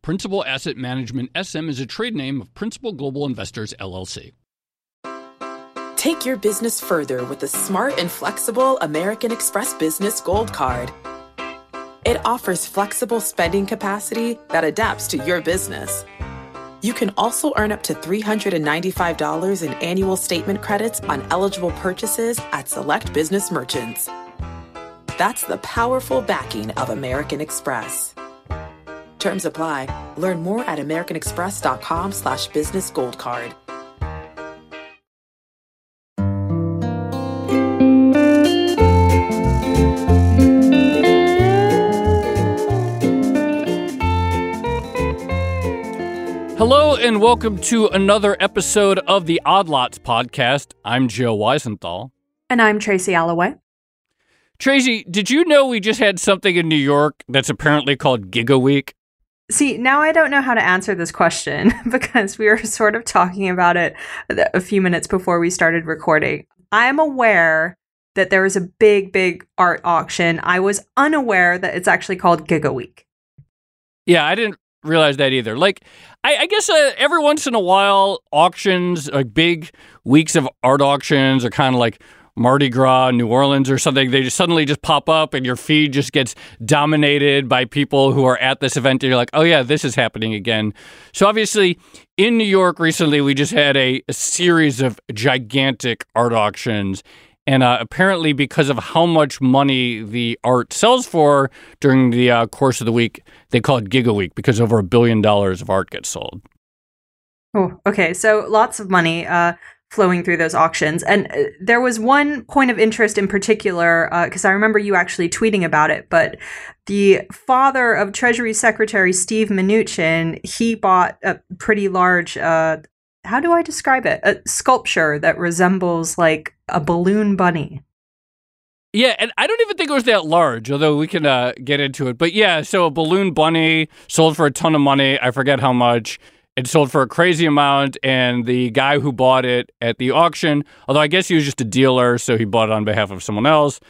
Principal Asset Management SM is a trade name of Principal Global Investors, LLC. Take your business further with the smart and flexible American Express Business Gold Card. It offers flexible spending capacity that adapts to your business. You can also earn up to $395 in annual statement credits on eligible purchases at select business merchants. That's the powerful backing of American Express. Terms apply. Learn more at americanexpress.com/businessgoldcard. Hello and welcome to another episode of the Odd Lots podcast. I'm Joe Weisenthal. And I'm Tracy Alloway. Tracy, did you know we just had something in New York that's apparently called Giga Week? See, now I don't know how to answer this question because we were sort of talking about it a few minutes before we started recording. I am aware that there was a big, big art auction. I was unaware that it's actually called Giga Week. Yeah, I didn't realize that either. Like, I guess every once in a while, auctions, like big weeks of art auctions are kind of like Mardi Gras, New Orleans or something. They just suddenly just pop up and your feed just gets dominated by people who are at this event. And you're like, oh yeah, this is happening again. So obviously in New York recently, we just had a series of gigantic art auctions. And apparently because of how much money the art sells for during the course of the week, they call it Giga Week because over $1 billion of art gets sold. Oh, okay. So lots of money flowing through those auctions. And there was one point of interest in particular, because I remember you actually tweeting about it, but the father of Treasury Secretary Steve Mnuchin, he bought a pretty large, how do I describe it? A sculpture that resembles like a balloon bunny. Yeah, and I don't even think it was that large, although we can get into it. But yeah, so a balloon bunny sold for a ton of money. I forget how much. It sold for a crazy amount, and the guy who bought it at the auction, although I guess he was just a dealer, so he bought it on behalf of someone else,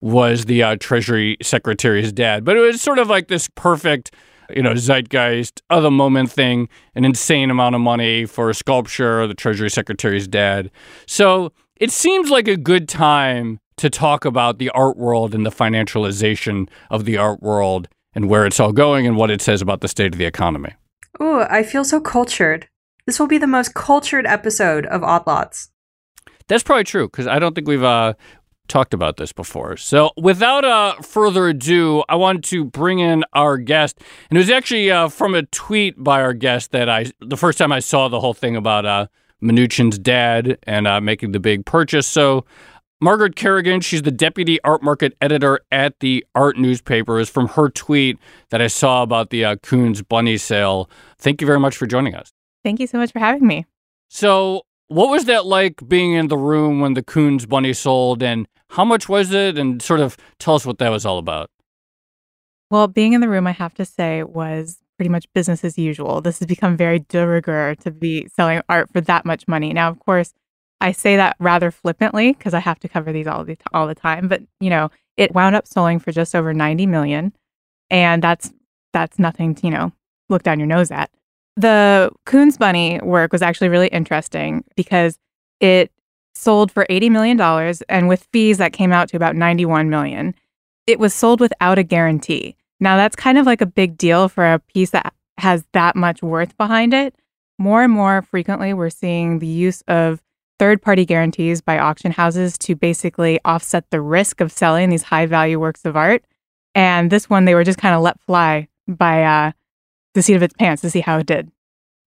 was the Treasury Secretary's dad. But it was sort of like this perfect, you know, zeitgeist, of the moment thing, an insane amount of money for a sculpture of the Treasury Secretary's dad. So it seems like a good time to talk about the art world and the financialization of the art world and where it's all going and what it says about the state of the economy. Ooh, I feel so cultured. This will be the most cultured episode of Odd Lots. That's probably true, because I don't think we've talked about this before. So without further ado, I want to bring in our guest. And it was actually from a tweet by our guest that the first time I saw the whole thing about Mnuchin's dad and making the big purchase. So Margaret Kerrigan, she's the deputy art market editor at the art newspaper, is from her tweet that I saw about the Koons bunny sale. Thank you very much for joining us. Thank you so much for having me. So what was that like being in the room when the Koons bunny sold, and how much was it? And sort of tell us what that was all about. Well, being in the room, I have to say, was pretty much business as usual. This has become very de rigueur to be selling art for that much money. Now, of course, I say that rather flippantly because I have to cover these all the time. But, you know, it wound up selling for just over 90 million. And that's nothing to, you know, look down your nose at. The Koons bunny work was actually really interesting because it sold for $80 million. And with fees, that came out to about $91 million. It was sold without a guarantee. Now, that's kind of like a big deal for a piece that has that much worth behind it. More and more frequently, we're seeing the use of third-party guarantees by auction houses to basically offset the risk of selling these high-value works of art. And this one, they were just kind of let fly by the seat of its pants to see how it did.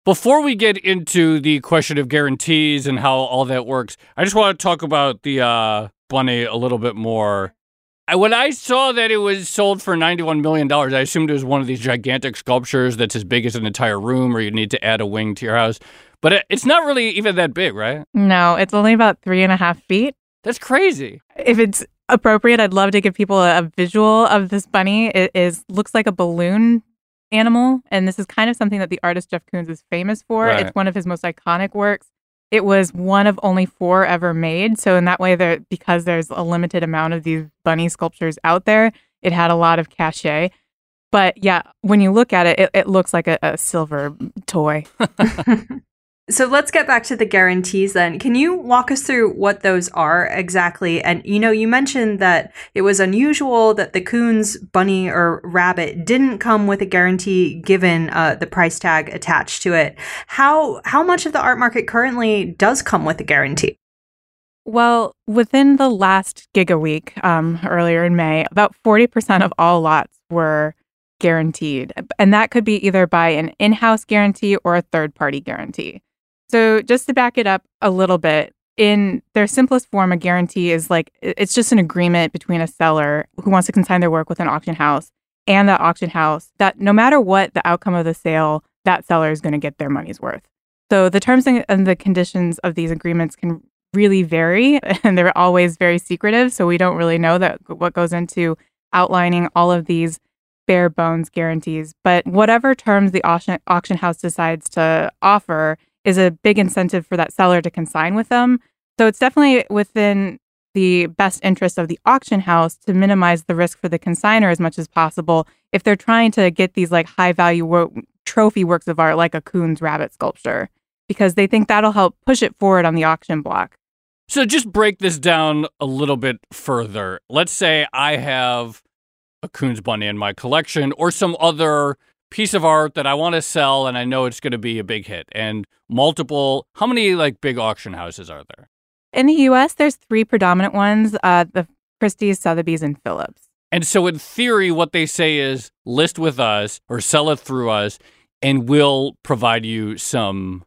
Before we get into the question of guarantees and how all that works, I just want to talk about the bunny a little bit more. When I saw that it was sold for $91 million, I assumed it was one of these gigantic sculptures that's as big as an entire room or you need to add a wing to your house. But it's not really even that big, right? No, it's only about 3.5 feet. That's crazy. If it's appropriate, I'd love to give people a visual of this bunny. It looks like a balloon animal. And this is kind of something that the artist Jeff Koons is famous for. Right. It's one of his most iconic works. It was one of only 4 ever made. So in that way, because there's a limited amount of these bunny sculptures out there, it had a lot of cachet. But yeah, when you look at it, it looks like a silver toy. So let's get back to the guarantees then. Can you walk us through what those are exactly? And, you mentioned that it was unusual that the Koons bunny or rabbit didn't come with a guarantee given the price tag attached to it. How much of the art market currently does come with a guarantee? Well, within the last Giga Week, earlier in May, about 40% of all lots were guaranteed. And that could be either by an in-house guarantee or a third-party guarantee. So just to back it up a little bit, in their simplest form, a guarantee is like, it's just an agreement between a seller who wants to consign their work with an auction house and that auction house that no matter what the outcome of the sale, that seller is going to get their money's worth. So the terms and the conditions of these agreements can really vary, and they're always very secretive. So we don't really know what goes into outlining all of these bare bones guarantees. But whatever terms the auction house decides to offer is a big incentive for that seller to consign with them. So it's definitely within the best interest of the auction house to minimize the risk for the consignor as much as possible if they're trying to get these like high value trophy works of art like a Koons rabbit sculpture, because they think that'll help push it forward on the auction block. So just break this down a little bit further. Let's say I have a Koons bunny in my collection or some other piece of art that I want to sell and I know it's going to be a big hit, and how many big auction houses are there? In the U.S., there's 3 predominant ones, the Christie's, Sotheby's, and Phillips. And so in theory, what they say is list with us or sell it through us and we'll provide you some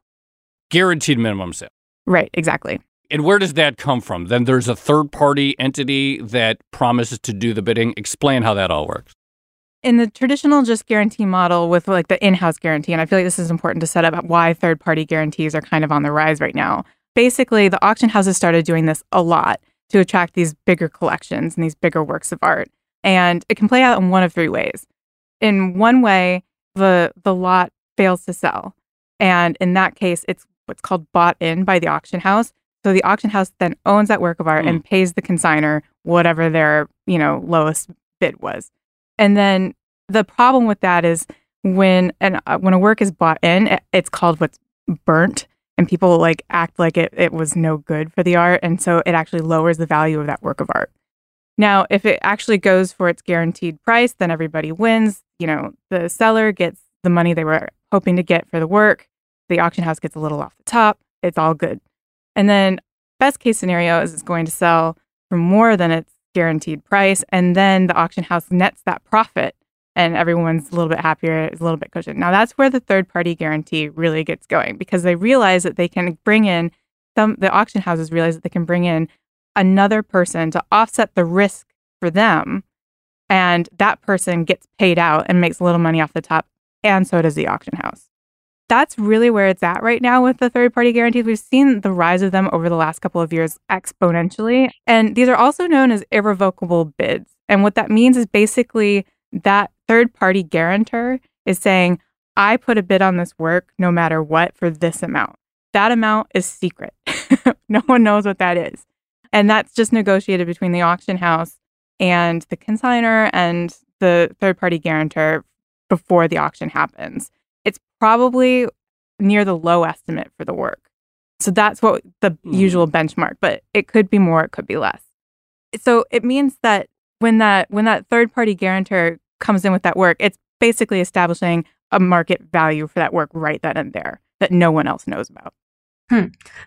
guaranteed minimum sale. Right, exactly. And where does that come from? Then there's a third-party entity that promises to do the bidding. Explain how that all works. In the traditional just guarantee model with the in-house guarantee, and I feel like this is important to set up why third-party guarantees are kind of on the rise right now. Basically, the auction houses started doing this a lot to attract these bigger collections and these bigger works of art. And it can play out in one of 3 ways. In one way, the lot fails to sell. And in that case, it's what's called bought in by the auction house. So the auction house then owns that work of art and pays the consignor whatever their, lowest bid was. And then the problem with that is when a work is bought in, it's called what's burnt, and people act like it was no good for the art, and so it actually lowers the value of that work of art. Now, if it actually goes for its guaranteed price, then everybody wins. The seller gets the money they were hoping to get for the work. The auction house gets a little off the top. It's all good. And then best case scenario is it's going to sell for more than its guaranteed price. And then the auction house nets that profit and everyone's a little bit happier, is a little bit cushioned. Now, that's where the third party guarantee really gets going, because they realize that they can bring in the auction houses realize that they can bring in another person to offset the risk for them. And that person gets paid out and makes a little money off the top. And so does the auction house. That's really where it's at right now with the third-party guarantees. We've seen the rise of them over the last couple of years exponentially. And these are also known as irrevocable bids. And what that means is basically that third-party guarantor is saying, I put a bid on this work no matter what for this amount. That amount is secret. No one knows what that is. And that's just negotiated between the auction house and the consignor and the third-party guarantor before the auction happens. It's probably near the low estimate for the work. So that's what the usual benchmark, but it could be more, it could be less. So it means that when that third-party guarantor comes in with that work, it's basically establishing a market value for that work right then and there that no one else knows about.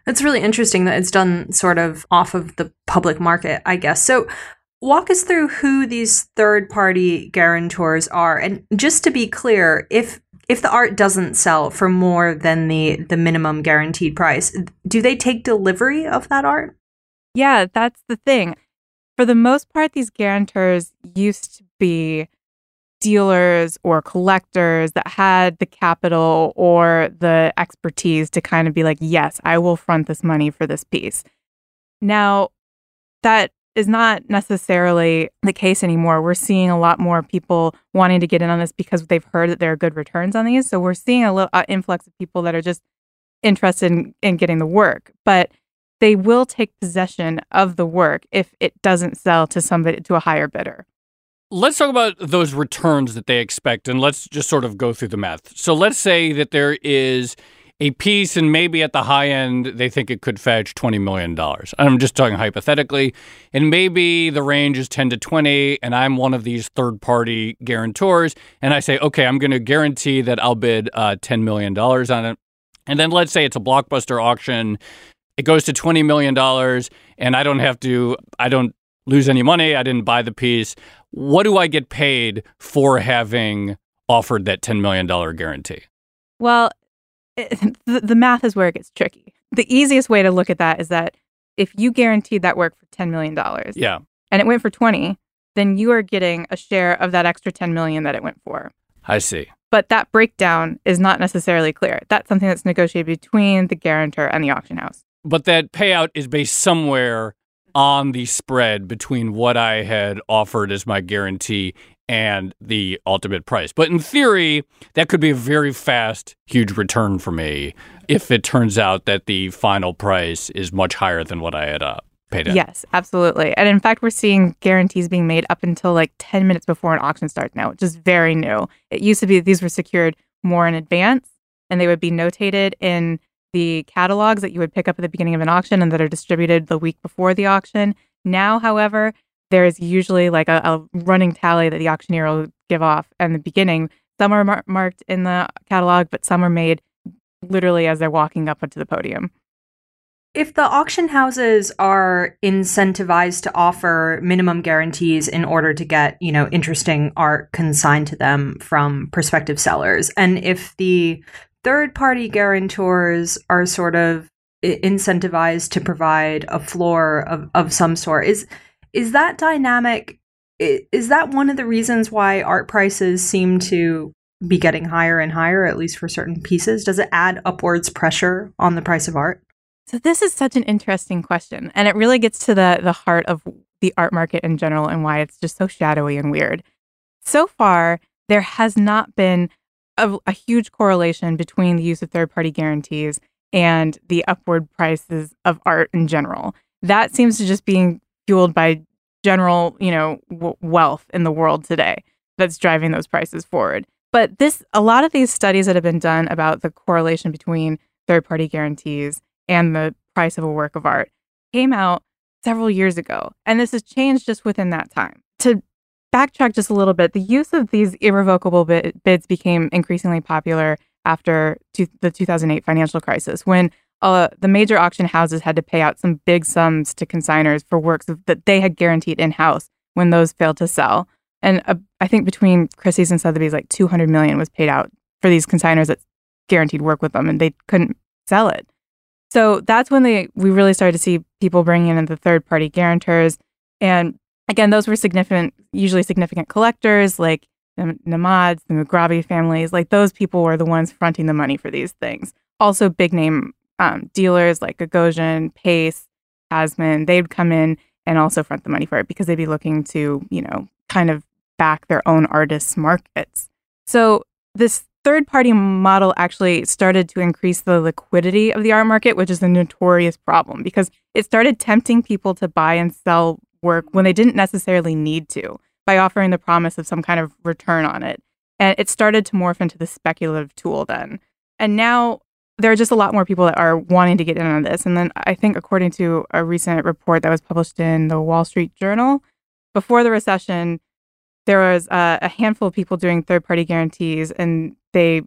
That's really interesting that it's done sort of off of the public market, I guess. So walk us through who these third-party guarantors are. And just to be clear, if the art doesn't sell for more than the minimum guaranteed price, do they take delivery of that art? Yeah, that's the thing. For the most part, these guarantors used to be dealers or collectors that had the capital or the expertise to kind of be like, yes, I will front this money for this piece. Now, that is not necessarily the case anymore. We're seeing a lot more people wanting to get in on this because they've heard that there are good returns on these. So we're seeing a little influx of people that are just interested in getting the work, but they will take possession of the work if it doesn't sell to somebody, to a higher bidder. Let's talk about those returns that they expect, and let's just sort of go through the math. So let's say that there is a piece, and maybe at the high end, they think it could fetch $20 million. I'm just talking hypothetically. And maybe the range is 10 to 20, and I'm one of these third-party guarantors, and I say, okay, I'm going to guarantee that I'll bid $10 million on it. And then let's say it's a blockbuster auction. It goes to $20 million, and I don't lose any money. I didn't buy the piece. What do I get paid for having offered that $10 million guarantee? Well, the math is where it gets tricky. The easiest way to look at that is that if you guaranteed that work for $10 million, yeah, and it went for 20, then you are getting a share of that extra $10 million that it went for. I see. But that breakdown is not necessarily clear. That's something that's negotiated between the guarantor and the auction house. But that payout is based somewhere on the spread between what I had offered as my guarantee and the ultimate price. But in theory, that could be a very fast, huge return for me if it turns out that the final price is much higher than what I had paid in. Yes, absolutely. And in fact, we're seeing guarantees being made up until like 10 minutes before an auction starts now, which is very new. It used to be that these were secured more in advance, and they would be notated in the catalogs that you would pick up at the beginning of an auction and that are distributed the week before the auction. Now, however, there is usually like a running tally that the auctioneer will give off in the beginning. Some are marked in the catalog, but some are made literally as they're walking up onto the podium. If the auction houses are incentivized to offer minimum guarantees in order to get, interesting art consigned to them from prospective sellers, and if the third-party guarantors are sort of incentivized to provide a floor of some sort, Is that dynamic, is that one of the reasons why art prices seem to be getting higher and higher, at least for certain pieces? Does it add upwards pressure on the price of art? So this is such an interesting question. And it really gets to the heart of the art market in general and why it's just so shadowy and weird. So far, there has not been a huge correlation between the use of third-party guarantees and the upward prices of art in general. That seems to just being fueled by general, wealth in the world today that's driving those prices forward. But a lot of these studies that have been done about the correlation between third-party guarantees and the price of a work of art came out several years ago. And this has changed just within that time. To backtrack just a little bit, the use of these irrevocable bids became increasingly popular after the 2008 financial crisis, when the major auction houses had to pay out some big sums to consignors for works that they had guaranteed in-house when those failed to sell. And I think between Christie's and Sotheby's, like $200 million was paid out for these consignors that guaranteed work with them, and they couldn't sell it. So that's when we really started to see people bringing in the third-party guarantors. And again, those were usually significant collectors, like the Namads, the Mughrabi families. Like those people were the ones fronting the money for these things. Also big-name dealers like Gagosian, Pace, Tasman, they'd come in and also front the money for it because they'd be looking to, kind of back their own artists' markets. So this third-party model actually started to increase the liquidity of the art market, which is a notorious problem because it started tempting people to buy and sell work when they didn't necessarily need to by offering the promise of some kind of return on it. And it started to morph into the speculative tool then. And now there are just a lot more people that are wanting to get in on this. And then I think according to a recent report that was published in the Wall Street Journal, before the recession, there was a handful of people doing third-party guarantees, and they,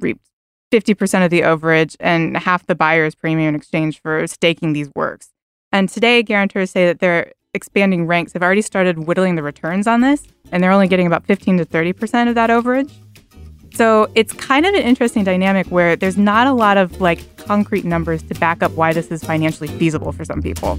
reaped 50% of the overage and half the buyer's premium in exchange for staking these works. And today, guarantors say that their expanding ranks have already started whittling the returns on this, and they're only getting about 15 to 30% of that overage. So it's kind of an interesting dynamic where there's not a lot of concrete numbers to back up why this is financially feasible for some people.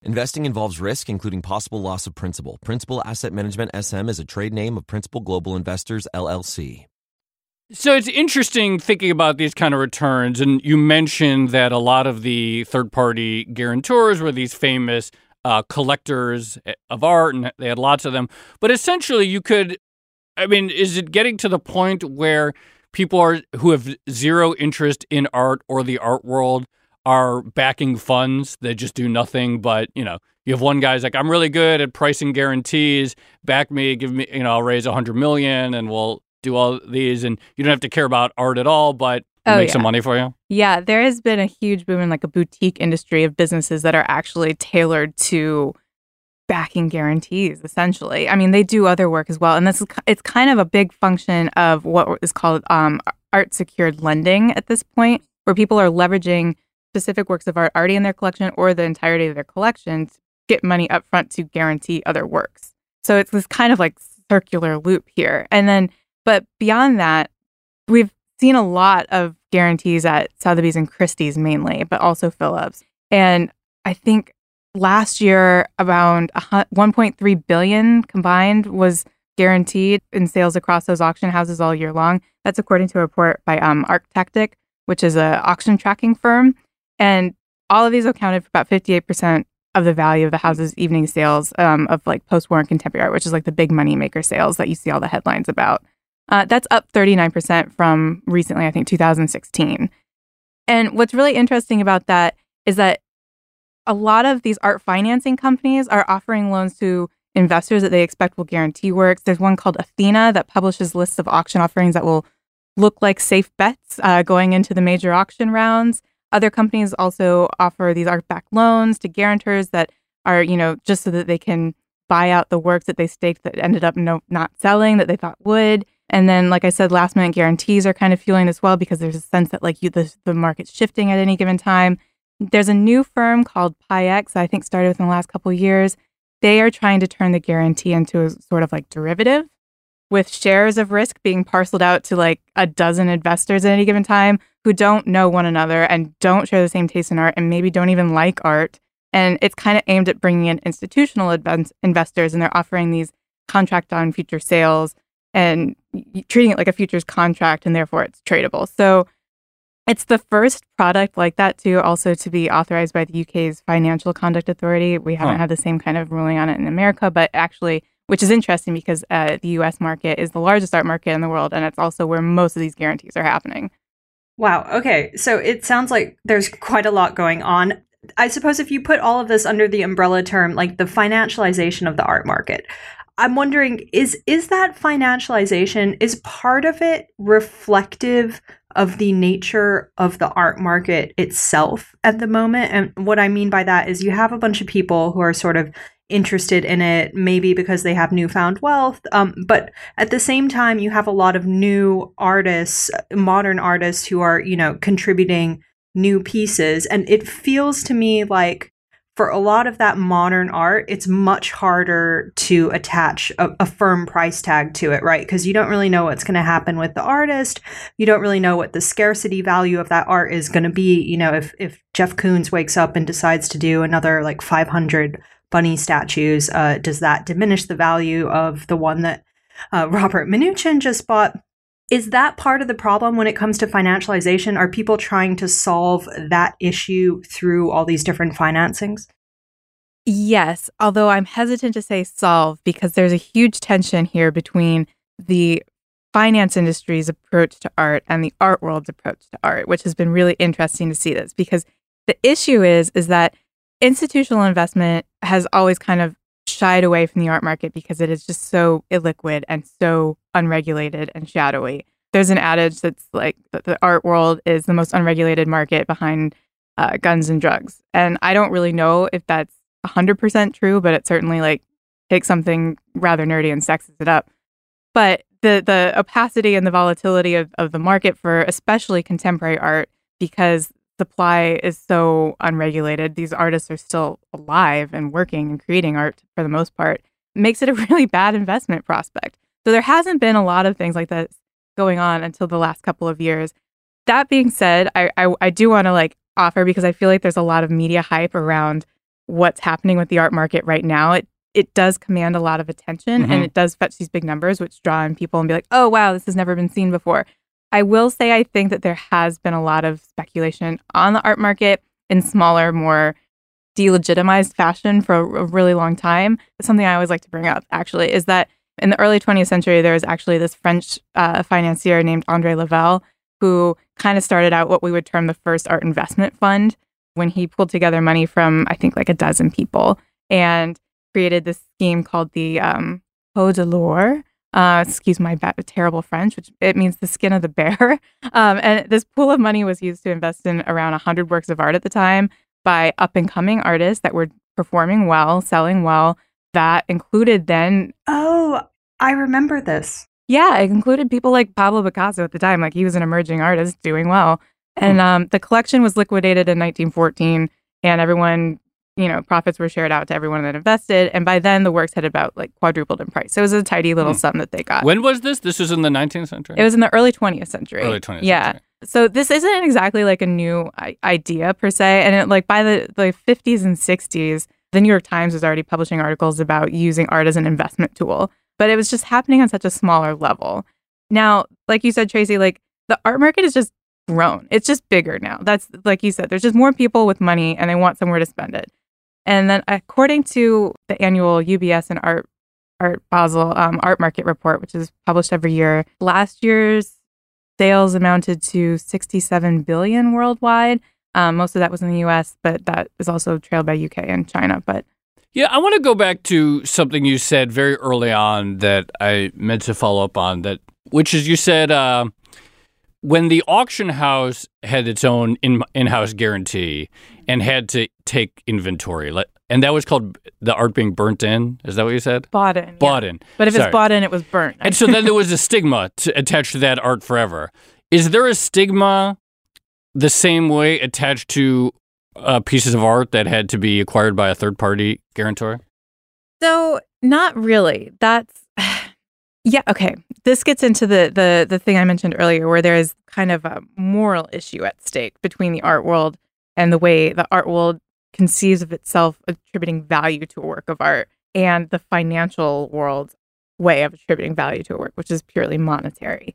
Investing involves risk, including possible loss of principal. Principal Asset Management SM is a trade name of Principal Global Investors, LLC. So it's interesting thinking about these kind of returns, and you mentioned that a lot of the third-party guarantors were these famous collectors of art, and they had lots of them. But essentially, you could, I mean, is it getting to the point where people are who have zero interest in art or the art world are backing funds that just do nothing but, you know, you have one guy's like, I'm really good at pricing guarantees, back me, give me, you know, I'll raise $100 million and we'll do all these and you don't have to care about art at all, but we'll make some money for you. Yeah, there has been a huge boom in like a boutique industry of businesses that are actually tailored to backing guarantees, essentially. I mean, they do other work as well. And this is, it's kind of a big function of what is called art secured lending at this point, where people are leveraging specific works of art already in their collection or the entirety of their collection to get money up front to guarantee other works. So it's this kind of like circular loop here. And then, but beyond that, we've seen a lot of guarantees at Sotheby's and Christie's mainly, but also Phillips. And I think last year around 1.3 billion combined was guaranteed in sales across those auction houses all year long. That's according to a report by ArtTactic, which is an auction tracking firm. And all of these accounted for about 58% of the value of the house's evening sales of like post-war and contemporary art, which is like the big money maker sales that you see all the headlines about. That's up 39% from recently, I think 2016. And what's really interesting about that is that a lot of these art financing companies are offering loans to investors that they expect will guarantee works. There's one called Athena that publishes lists of auction offerings that will look like safe bets going into the major auction rounds. Other companies also offer these art-backed loans to guarantors that are, you know, just so that they can buy out the works that they staked that ended up not selling that they thought would. And then, like I said, last-minute guarantees are kind of fueling this well because there's a sense that, like, the market's shifting at any given time. There's a new firm called PyX that I think started within the last couple of years. They are trying to turn the guarantee into a sort of, like, derivative with shares of risk being parceled out to, like, a dozen investors at any given time, who don't know one another and don't share the same taste in art and maybe don't even like art. And it's kind of aimed at bringing in institutional investors, and they're offering these contract on future sales and treating it like a futures contract, and therefore it's tradable. So it's the first product like that, too, also to be authorized by the UK's Financial Conduct Authority. We haven't had the same kind of ruling on it in America, but actually, which is interesting because the US market is the largest art market in the world, and it's also where most of these guarantees are happening. Wow. Okay. So it sounds like there's quite a lot going on. I suppose if you put all of this under the umbrella term, like the financialization of the art market, I'm wondering, is that financialization, is part of it reflective of the nature of the art market itself at the moment? And what I mean by that is you have a bunch of people who are sort of interested in it, maybe because they have newfound wealth. But at the same time, you have a lot of new artists, modern artists who are, you know, contributing new pieces. And it feels to me like for a lot of that modern art, it's much harder to attach a firm price tag to it, right? Because you don't really know what's going to happen with the artist. You don't really know what the scarcity value of that art is going to be. You know, if Jeff Koons wakes up and decides to do another like 500 bunny statues, does that diminish the value of the one that Robert Mnuchin just bought? Is that part of the problem when it comes to financialization? Are people trying to solve that issue through all these different financings? Yes, although I'm hesitant to say solve because there's a huge tension here between the finance industry's approach to art and the art world's approach to art, which has been really interesting to see this because the issue is that institutional investment has always kind of shied away from the art market because it is just so illiquid and so unregulated and shadowy. There's an adage that's like that the art world is the most unregulated market behind guns and drugs. And I don't really know if that's 100% true, but it certainly like takes something rather nerdy and sexes it up. But the opacity and the volatility of the market for especially contemporary art, because supply is so unregulated, these artists are still alive and working and creating art for the most part, makes it a really bad investment prospect. So there hasn't been a lot of things like that going on until the last couple of years. That being said, I do want to offer, because I feel like there's a lot of media hype around what's happening with the art market right now. It does command a lot of attention, mm-hmm. and it does fetch these big numbers, which draw in people and be like, oh, wow, this has never been seen before. I will say I think that there has been a lot of speculation on the art market in smaller, more delegitimized fashion for a really long time. Something I always like to bring up, actually, is that in the early 20th century, there was actually this French financier named André Lavelle, who kind of started out what we would term the first art investment fund, when he pulled together money from, I think, a dozen people and created this scheme called the Peau de l'Or. Excuse my terrible French, which it means the skin of the bear. And this pool of money was used to invest in around 100 works of art at the time by up-and-coming artists that were performing well, selling well. That included then... Oh, I remember this. Yeah, it included people like Pablo Picasso at the time. He was an emerging artist doing well. And the collection was liquidated in 1914, and everyone... profits were shared out to everyone that invested. And by then, the works had about quadrupled in price. So it was a tidy little sum that they got. When was this? This was in the 19th century? It was in the early 20th century. Yeah. So this isn't exactly a new idea per se. And it, by the 50s and 60s, the New York Times was already publishing articles about using art as an investment tool. But it was just happening on such a smaller level. Now, like you said, Tracy, the art market is just grown. It's just bigger now. That's, like you said, there's just more people with money and they want somewhere to spend it. And then according to the annual UBS and Art Basel art market report, which is published every year, last year's sales amounted to $67 billion worldwide. Most of that was in the U.S., but that is also trailed by UK and China. But yeah, I want to go back to something you said very early on that I meant to follow up on, that, which is you said when the auction house had its own in-house guarantee and had to take inventory, and that was called the art being burnt in. Is that what you said? Bought in. Bought in. But if it's bought in, it was burnt. And so then there was a stigma attached to that art forever. Is there a stigma the same way attached to pieces of art that had to be acquired by a third-party guarantor? So not really. That's... Yeah, okay. This gets into the thing I mentioned earlier, where there is kind of a moral issue at stake between the art world and the way the art world conceives of itself attributing value to a work of art, and the financial world's way of attributing value to a work, which is purely monetary.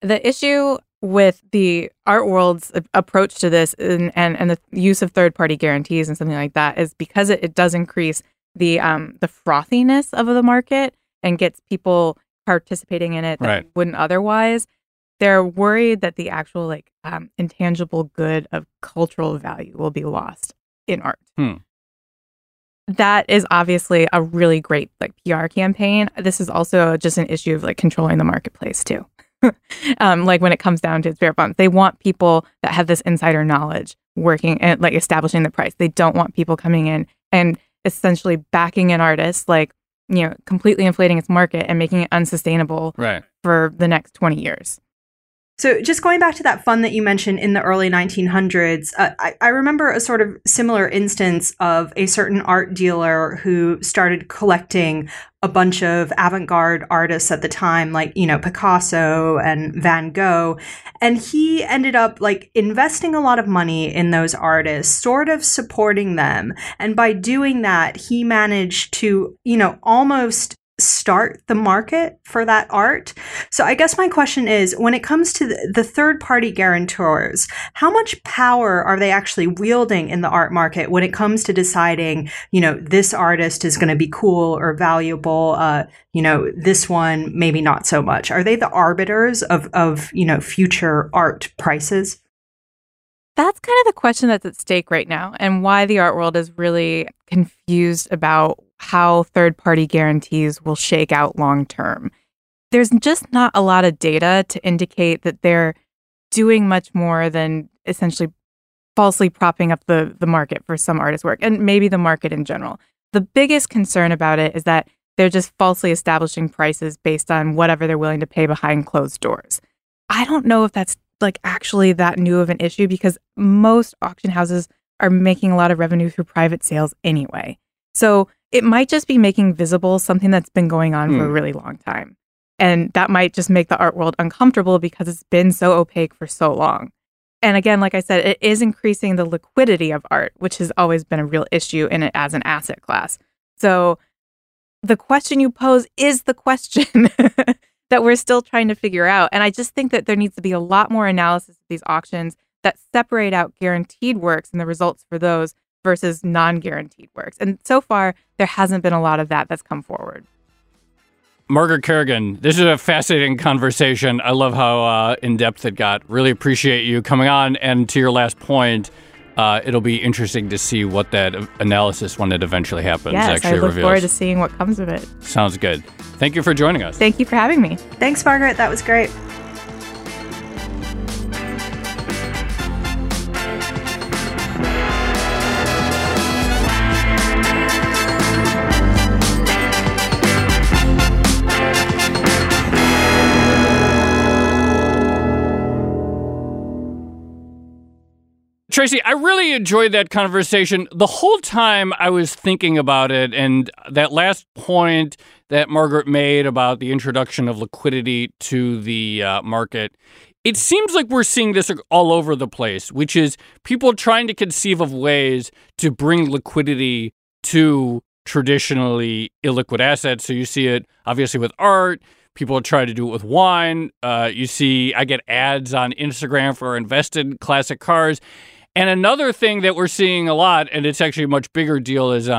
The issue with the art world's approach to this and the use of third-party guarantees and something like that is because it does increase the frothiness of the market and gets people participating in it that wouldn't otherwise. They're worried that the actual intangible good of cultural value will be lost in art. That is obviously a really great PR campaign. This is also just an issue of controlling the marketplace too. When it comes down to its bare bones, they want people that have this insider knowledge working and establishing the price. They don't want people coming in and essentially backing an artist completely inflating its market and making it unsustainable for the next 20 years. So just going back to that fund that you mentioned in the early 1900s, I remember a sort of similar instance of a certain art dealer who started collecting a bunch of avant-garde artists at the time, Picasso and Van Gogh. And he ended up investing a lot of money in those artists, sort of supporting them. And by doing that, he managed to, almost start the market for that art. So I guess my question is, when it comes to the third-party guarantors, how much power are they actually wielding in the art market when it comes to deciding, this artist is going to be cool or valuable, this one maybe not so much? Are they the arbiters of future art prices? That's kind of the question that's at stake right now, and why the art world is really confused about how third-party guarantees will shake out long-term. There's just not a lot of data to indicate that they're doing much more than essentially falsely propping up the market for some artist's work, and maybe the market in general. The biggest concern about it is that They're just falsely establishing prices based on whatever they're willing to pay behind closed doors. I don't know if that's like actually that new of an issue because most auction houses are making a lot of revenue through private sales anyway. So it might just be making visible something that's been going on for a really long time. And that might just make the art world uncomfortable because it's been so opaque for so long. And again, like I said, it is increasing the liquidity of art, which has always been a real issue in it as an asset class. So the question you pose is the question that we're still trying to figure out. And I just think that there needs to be a lot more analysis of these auctions that separate out guaranteed works and the results for those versus non-guaranteed works. And so far, there hasn't been a lot of that that's come forward. Margaret Kerrigan, this is a fascinating conversation. I love how in-depth it got. Really appreciate you coming on. And to your last point, it'll be interesting to see what that analysis, when it eventually happens, actually reveals. Yes, I look forward to seeing what comes of it. Sounds good. Thank you for joining us. Thank you for having me. Thanks, Margaret. That was great. Tracy, I really enjoyed that conversation. The whole time I was thinking about it, and that last point that Margaret made about the introduction of liquidity to the market, it seems like we're seeing this all over the place, which is people trying to conceive of ways to bring liquidity to traditionally illiquid assets. So you see it obviously with art. People try to do it with wine. You see, I get ads on Instagram for invested classic cars. And another thing that we're seeing a lot, and it's actually a much bigger deal, is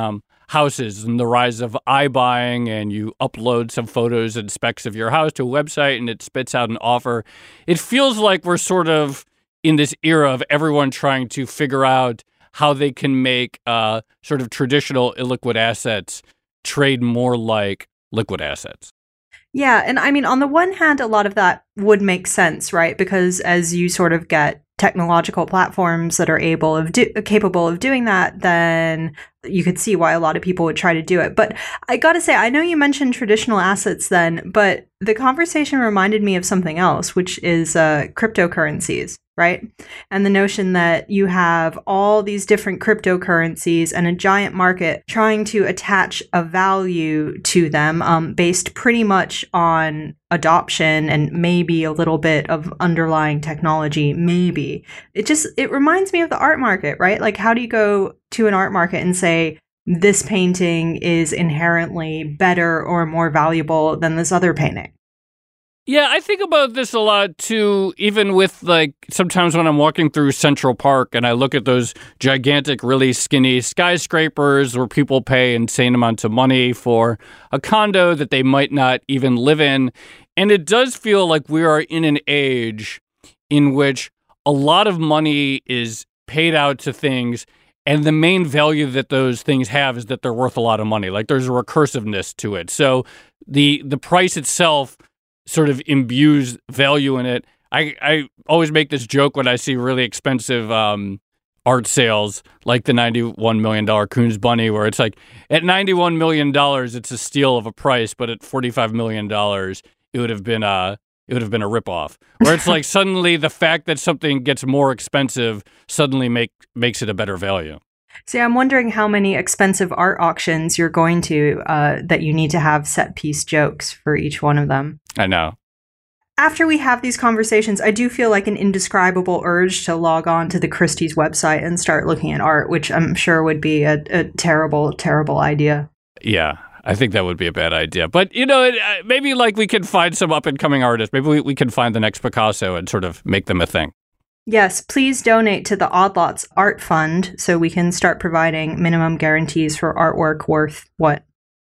houses and the rise of iBuying, and you upload some photos and specs of your house to a website and it spits out an offer. It feels like we're sort of in this era of everyone trying to figure out how they can make sort of traditional illiquid assets trade more like liquid assets. Yeah. And I mean, on the one hand, a lot of that would make sense, right? Because as you sort of get technological platforms that are capable of doing that, then you could see why a lot of people would try to do it. But I got to say, I know you mentioned traditional assets then, but the conversation reminded me of something else, which is cryptocurrencies, right? And the notion that you have all these different cryptocurrencies and a giant market trying to attach a value to them based pretty much on adoption and maybe a little bit of underlying technology, maybe. It reminds me of the art market, right? Like, how do you go to an art market and say, this painting is inherently better or more valuable than this other painting? Yeah, I think about this a lot, too, even with, like, sometimes when I'm walking through Central Park and I look at those gigantic, really skinny skyscrapers where people pay insane amounts of money for a condo that they might not even live in. And it does feel like we are in an age in which a lot of money is paid out to things, and the main value that those things have is that they're worth a lot of money. Like, there's a recursiveness to it. So the price itself sort of imbues value in it. I always make this joke when I see really expensive art sales, like the $91 million Koons Bunny, where it's like, at $91 million, it's a steal of a price, but at $45 million, it would have been a ripoff. Where it's like, suddenly the fact that something gets more expensive suddenly makes it a better value. See, I'm wondering how many expensive art auctions you're going to that you need to have set piece jokes for each one of them. I know. After we have these conversations, I do feel like an indescribable urge to log on to the Christie's website and start looking at art, which I'm sure would be a terrible, terrible idea. Yeah, I think that would be a bad idea. But, you know, maybe like we can find some up-and-coming artists. Maybe we can find the next Picasso and sort of make them a thing. Yes, please donate to the Odd Lots Art Fund so we can start providing minimum guarantees for artwork worth, what,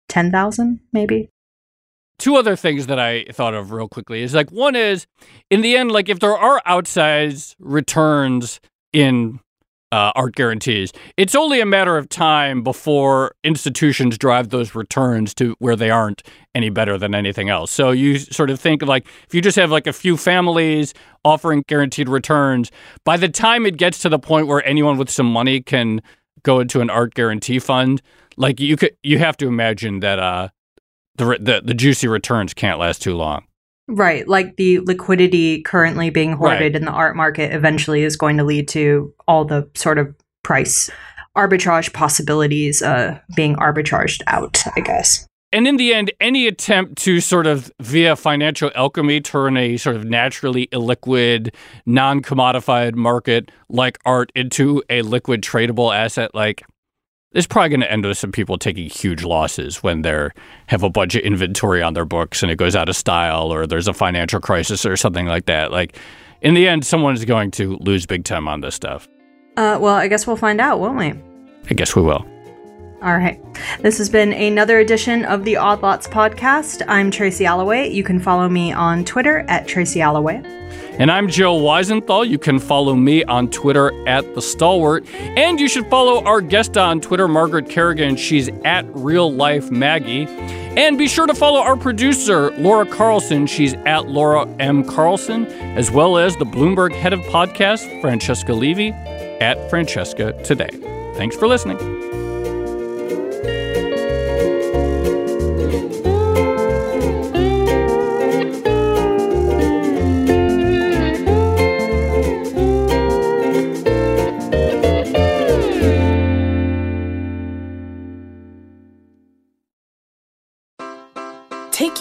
$10,000 maybe? Two other things that I thought of real quickly is, like, one is, in the end, like, if there are outsized returns in art guarantees, it's only a matter of time before institutions drive those returns to where they aren't any better than anything else. So you sort of think of, like, if you just have like a few families offering guaranteed returns, by the time it gets to the point where anyone with some money can go into an art guarantee fund, like, you have to imagine that the juicy returns can't last too long. Right. Like the liquidity currently being hoarded in the art market eventually is going to lead to all the sort of price arbitrage possibilities being arbitraged out, I guess. And in the end, any attempt to sort of, via financial alchemy, turn a sort of naturally illiquid, non-commodified market like art into a liquid tradable asset, like, it's probably going to end with some people taking huge losses when they have a bunch of inventory on their books and it goes out of style, or there's a financial crisis or something like that. Like, in the end, someone's going to lose big time on this stuff. Well, I guess we'll find out, won't we? I guess we will. All right. This has been another edition of the Odd Lots podcast. I'm Tracy Alloway. You can follow me on Twitter at Tracy Alloway. And I'm Joe Weisenthal. You can follow me on Twitter at The Stalwart. And you should follow our guest on Twitter, Margaret Kerrigan. She's at Real Life Maggie. And be sure to follow our producer, Laura Carlson. She's at Laura M. Carlson, as well as the Bloomberg head of podcast, Francesca Levy, at Francesca Today. Thanks for listening. Take